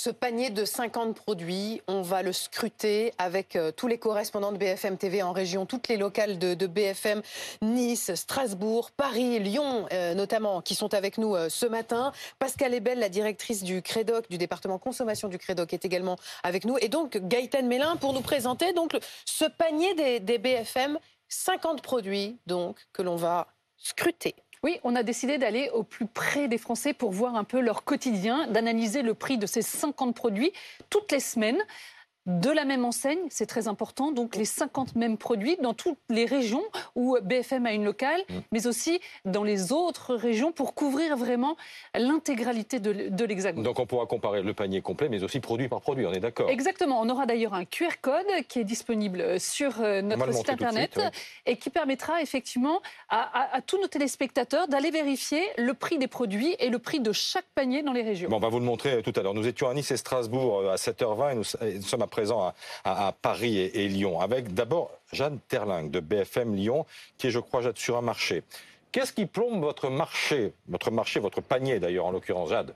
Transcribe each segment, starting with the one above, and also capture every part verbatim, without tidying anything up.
Ce panier de cinquante produits, on va le scruter avec euh, tous les correspondants de B F M T V en région, toutes les locales de, de B F M, Nice, Strasbourg, Paris, Lyon euh, notamment, qui sont avec nous euh, ce matin. Pascale Hébel, la directrice du CREDOC, du département consommation du CREDOC, est également avec nous. Et donc Gaëtan Mélin pour nous présenter donc, le, ce panier des, des B F M, cinquante produits donc, que l'on va scruter. Oui, on a décidé d'aller au plus près des Français pour voir un peu leur quotidien, d'analyser le prix de ces cinquante produits toutes les semaines, de la même enseigne, c'est très important, donc les cinquante mêmes produits dans toutes les régions où B F M a une locale, mais aussi dans les autres régions pour couvrir vraiment l'intégralité de l'Hexagone. Donc on pourra comparer le panier complet, mais aussi produit par produit, on est d'accord? Exactement, on aura d'ailleurs un Q R code qui est disponible sur notre site internet suite, ouais. et qui permettra effectivement à, à, à tous nos téléspectateurs d'aller vérifier le prix des produits et le prix de chaque panier dans les régions. Bon, on va vous le montrer tout à l'heure. Nous étions à Nice et Strasbourg à sept heures vingt et nous, et nous sommes à présent à, à, à Paris et, et Lyon, avec d'abord Jeanne Terlingue de B F M Lyon, qui est, je crois, Jade, sur un marché. Qu'est-ce qui plombe votre marché, votre marché, votre panier d'ailleurs, en l'occurrence, Jade?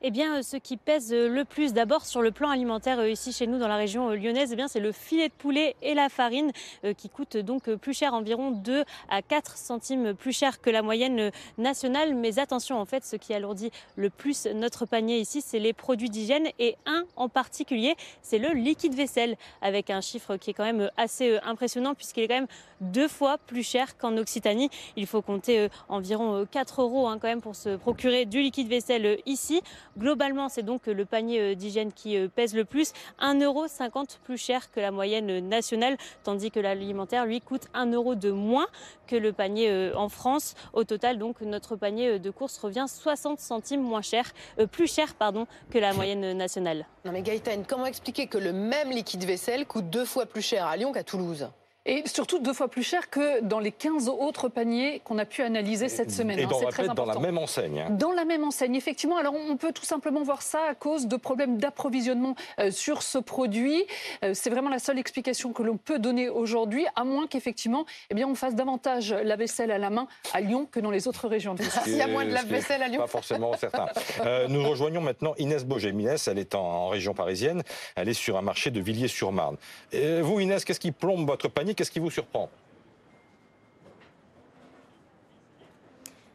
Eh bien, ce qui pèse le plus d'abord sur le plan alimentaire ici chez nous dans la région lyonnaise, eh bien c'est le filet de poulet et la farine qui coûtent donc plus cher, environ deux à quatre centimes plus cher que la moyenne nationale. Mais attention, en fait, ce qui alourdit le plus notre panier ici, c'est les produits d'hygiène et un en particulier, c'est le liquide vaisselle, avec un chiffre qui est quand même assez impressionnant puisqu'il est quand même deux fois plus cher qu'en Occitanie. Il faut compter environ quatre euros hein, quand même pour se procurer du liquide vaisselle ici. Globalement, c'est donc le panier d'hygiène qui pèse le plus, un euro cinquante plus cher que la moyenne nationale, tandis que l'alimentaire, lui, coûte un euro de moins que le panier en France. Au total, donc, notre panier de course revient soixante centimes moins cher, euh, plus cher pardon, que la moyenne nationale. Non mais Gaëtan, comment expliquer que le même liquide vaisselle coûte deux fois plus cher à Lyon qu'à Toulouse ? Et surtout deux fois plus cher que dans les quinze autres paniers qu'on a pu analyser cette semaine. Et hein, c'est très important. Dans la même enseigne. Hein. Dans la même enseigne, effectivement. Alors on peut tout simplement voir ça à cause de problèmes d'approvisionnement euh, sur ce produit. Euh, c'est vraiment la seule explication que l'on peut donner aujourd'hui, à moins qu'effectivement eh bien, on fasse davantage la vaisselle à la main à Lyon que dans les autres régions. Il y a moins de la vaisselle à Lyon. Pas forcément certain. Euh, nous rejoignons maintenant Inès Bogé. Inès, elle est en, en région parisienne. Elle est sur un marché de Villiers-sur-Marne. Et vous, Inès, qu'est-ce qui plombe votre panier ? Qu'est-ce qui vous surprend ?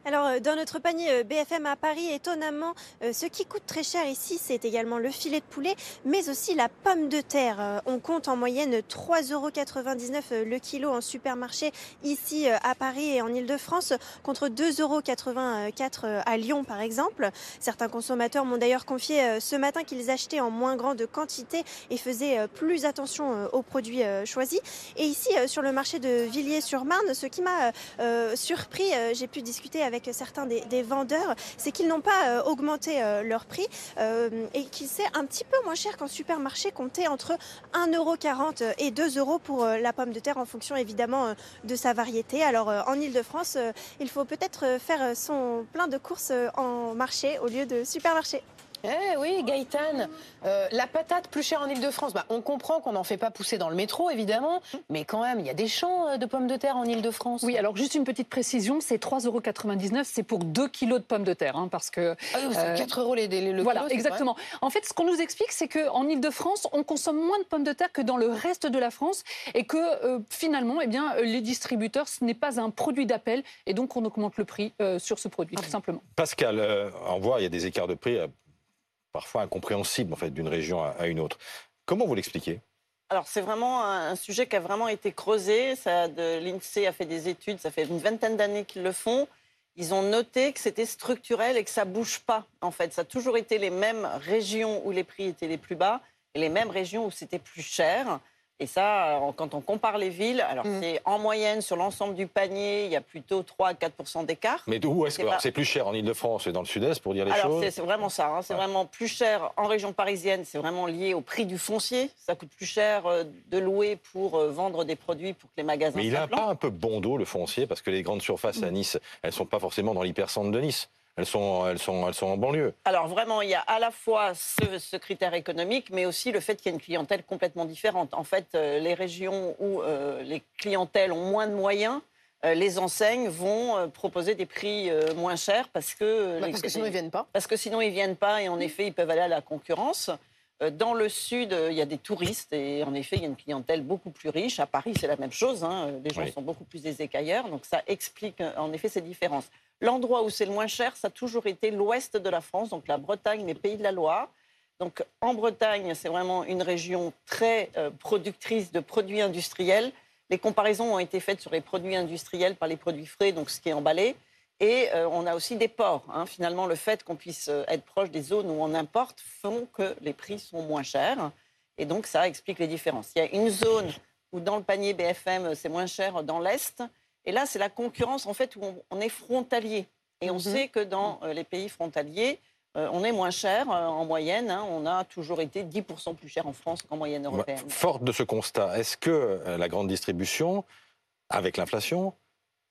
Alors, dans notre panier B F M à Paris, étonnamment, ce qui coûte très cher ici, c'est également le filet de poulet, mais aussi la pomme de terre. On compte en moyenne trois euros quatre-vingt-dix-neuf le kilo en supermarché ici à Paris et en Ile-de-France, contre deux euros quatre-vingt-quatre à Lyon, par exemple. Certains consommateurs m'ont d'ailleurs confié ce matin qu'ils achetaient en moins grande quantité et faisaient plus attention aux produits choisis. Et ici, sur le marché de Villiers-sur-Marne, ce qui m'a euh, surpris, j'ai pu discuter avec avec certains des, des vendeurs, c'est qu'ils n'ont pas euh, augmenté euh, leur prix euh, et qu'il s'est un petit peu moins cher qu'en supermarché, compté entre un euro quarante et deux euros pour euh, la pomme de terre en fonction évidemment euh, de sa variété. Alors euh, en Ile-de-France, euh, il faut peut-être faire son plein de courses euh, en marché au lieu de supermarché. Eh oui, Gaëtan, euh, la patate plus chère en Ile-de-France, bah, on comprend qu'on n'en fait pas pousser dans le métro, évidemment, mais quand même, il y a des champs de pommes de terre en Ile-de-France. Oui, alors juste une petite précision, c'est trois euros quatre-vingt-dix-neuf, c'est pour deux kilos de pommes de terre, hein, parce que... Ah oui, c'est euh, quatre euros les, les, le voilà, kilo. Voilà, exactement. En fait, ce qu'on nous explique, c'est qu'en Ile-de-France, on consomme moins de pommes de terre que dans le reste de la France, et que euh, finalement, eh bien, les distributeurs, ce n'est pas un produit d'appel, et donc on augmente le prix euh, sur ce produit, ah, tout simplement. Pascal, euh, on voit, il y a des écarts de prix... Euh... parfois incompréhensible en fait, d'une région à une autre. Comment vous l'expliquez ? Alors c'est vraiment un sujet qui a vraiment été creusé. L'I N S E E a fait des études, ça fait une vingtaine d'années qu'ils le font. Ils ont noté que c'était structurel et que ça ne bouge pas. En fait, ça a toujours été les mêmes régions où les prix étaient les plus bas et les mêmes régions où c'était plus cher. Et ça, quand on compare les villes, alors mmh. c'est en moyenne sur l'ensemble du panier, il y a plutôt trois à quatre pour cent d'écart. Mais d'où est-ce que c'est plus cher en Ile-de-France et dans le Sud-Est pour dire les alors, choses Alors c'est vraiment ça, hein, c'est ouais. vraiment plus cher en région parisienne, c'est vraiment lié au prix du foncier. Ça coûte plus cher euh, de louer pour euh, vendre des produits pour que les magasins Mais il n'a pas un peu bon dos le foncier, parce que les grandes surfaces mmh. à Nice, elles ne sont pas forcément dans l'hypercentre de Nice. Elles sont, elles, sont, elles sont en banlieue. Alors vraiment, il y a à la fois ce, ce critère économique, mais aussi le fait qu'il y a une clientèle complètement différente. En fait, euh, les régions où euh, les clientèles ont moins de moyens euh, les enseignes vont euh, proposer des prix euh, moins chers parce que... Bah, les... Parce que sinon, ils ne viennent pas. Parce que sinon, ils ne viennent pas et en mmh. effet, ils peuvent aller à la concurrence. Euh, dans le sud, il euh, y a des touristes et en effet, il y a une clientèle beaucoup plus riche. À Paris, c'est la même chose. Hein, les gens oui. sont beaucoup plus aisés qu'ailleurs. Donc, ça explique en effet ces différences. L'endroit où c'est le moins cher, ça a toujours été l'ouest de la France, donc la Bretagne, les Pays de la Loire. Donc, en Bretagne, c'est vraiment une région très euh, productrice de produits industriels. Les comparaisons ont été faites sur les produits industriels par les produits frais, donc ce qui est emballé. Et euh, on a aussi des ports. Hein. Finalement, le fait qu'on puisse être proche des zones où on importe font que les prix sont moins chers. Et donc, ça explique les différences. Il y a une zone où, dans le panier B F M, c'est moins cher dans l'Est. Et là, c'est la concurrence, en fait, où on, on est frontalier. Et on mm-hmm. sait que dans euh, les pays frontaliers... Euh, on est moins cher euh, en moyenne, hein, on a toujours été dix pour cent plus cher en France qu'en moyenne européenne. Forte de ce constat, est-ce que euh, la grande distribution, avec l'inflation,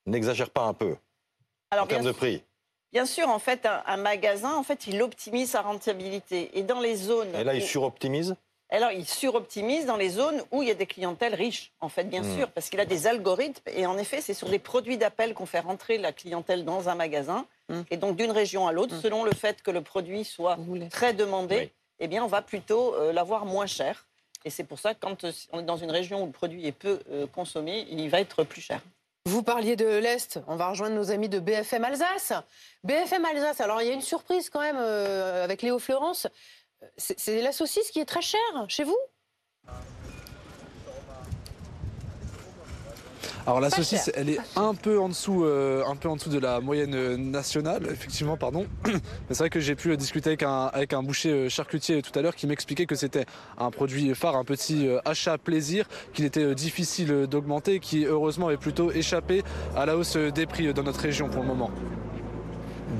n'exagère pas un peu Alors, en termes de prix ? Bien sûr, en fait, un, un magasin, en fait, il optimise sa rentabilité. Et dans les zones... Et là, où... il suroptimise ? Alors, il suroptimise dans les zones où il y a des clientèles riches, en fait, bien mmh. sûr, parce qu'il a des algorithmes. Et en effet, c'est sur des produits d'appel qu'on fait rentrer la clientèle dans un magasin. Mmh. Et donc, d'une région à l'autre, mmh. selon le fait que le produit soit très demandé, oui. eh bien, on va plutôt euh, l'avoir moins cher. Et c'est pour ça que quand euh, on est dans une région où le produit est peu euh, consommé, il va être plus cher. Vous parliez de l'Est, on va rejoindre nos amis de B F M Alsace. B F M Alsace, alors il y a une surprise quand même euh, avec Léo Fleurence. C'est la saucisse qui est très chère chez vous ? Alors la Pas saucisse, cher. elle est un peu en dessous, euh, un peu en dessous de la moyenne nationale, effectivement, pardon. Mais c'est vrai que j'ai pu discuter avec un, avec un boucher charcutier tout à l'heure qui m'expliquait que c'était un produit phare, un petit achat plaisir, qu'il était difficile d'augmenter, qui heureusement est plutôt échappé à la hausse des prix dans notre région pour le moment.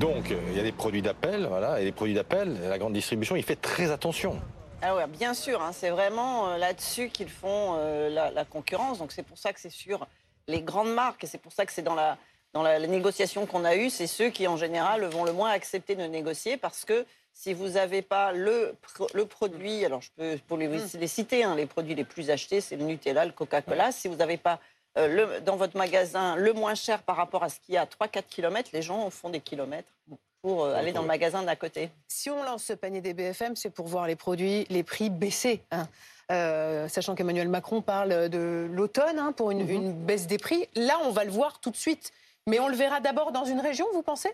Donc, il y a des produits d'appel, voilà, et les produits d'appel, la grande distribution, il fait très attention. Ah ouais, bien sûr, hein, c'est vraiment euh, là-dessus qu'ils font euh, la, la concurrence. Donc, c'est pour ça que c'est sur les grandes marques, et c'est pour ça que c'est dans la, dans la, la négociation qu'on a eue, c'est ceux qui, en général, vont le moins accepter de négocier, parce que si vous n'avez pas le, le produit, alors je peux pour les, les citer, hein, les produits les plus achetés, c'est le Nutella, le Coca-Cola, si vous n'avez pas... Euh, le, dans votre magasin, le moins cher par rapport à ce qu'il y a à trois à quatre kilomètres, les gens font des kilomètres pour euh, aller dans le magasin d'à côté. Si on lance ce panier des B F M, c'est pour voir les produits, les prix baisser. Hein. Euh, sachant qu'Emmanuel Macron parle de l'automne hein, pour une, mm-hmm. une baisse des prix. Là, on va le voir tout de suite. Mais on le verra d'abord dans une région, vous pensez ?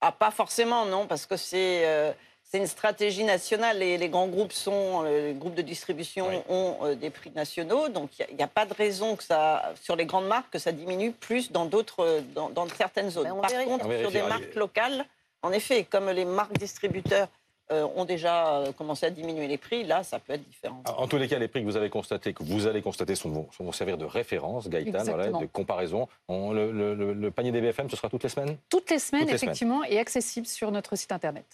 Ah, pas forcément, non, parce que c'est... Euh... C'est une stratégie nationale. Les, les grands groupes sont, les groupes de distribution oui. ont euh, des prix nationaux. Donc, il n'y a, a pas de raison que ça, sur les grandes marques, que ça diminue plus dans d'autres, dans, dans certaines zones. Ben Par vérifie. contre, on sur des marques locales, en effet, comme les marques distributeurs euh, ont déjà commencé à diminuer les prix, là, ça peut être différent. Alors, en tous les cas, les prix que vous avez constatés, que vous allez constater, sont, vont servir de référence, Gaëtan, voilà, de comparaison. On, le, le, le panier des B F M, ce sera toutes les semaines ? Toutes les semaines, toutes les effectivement, semaines. Et accessible sur notre site internet.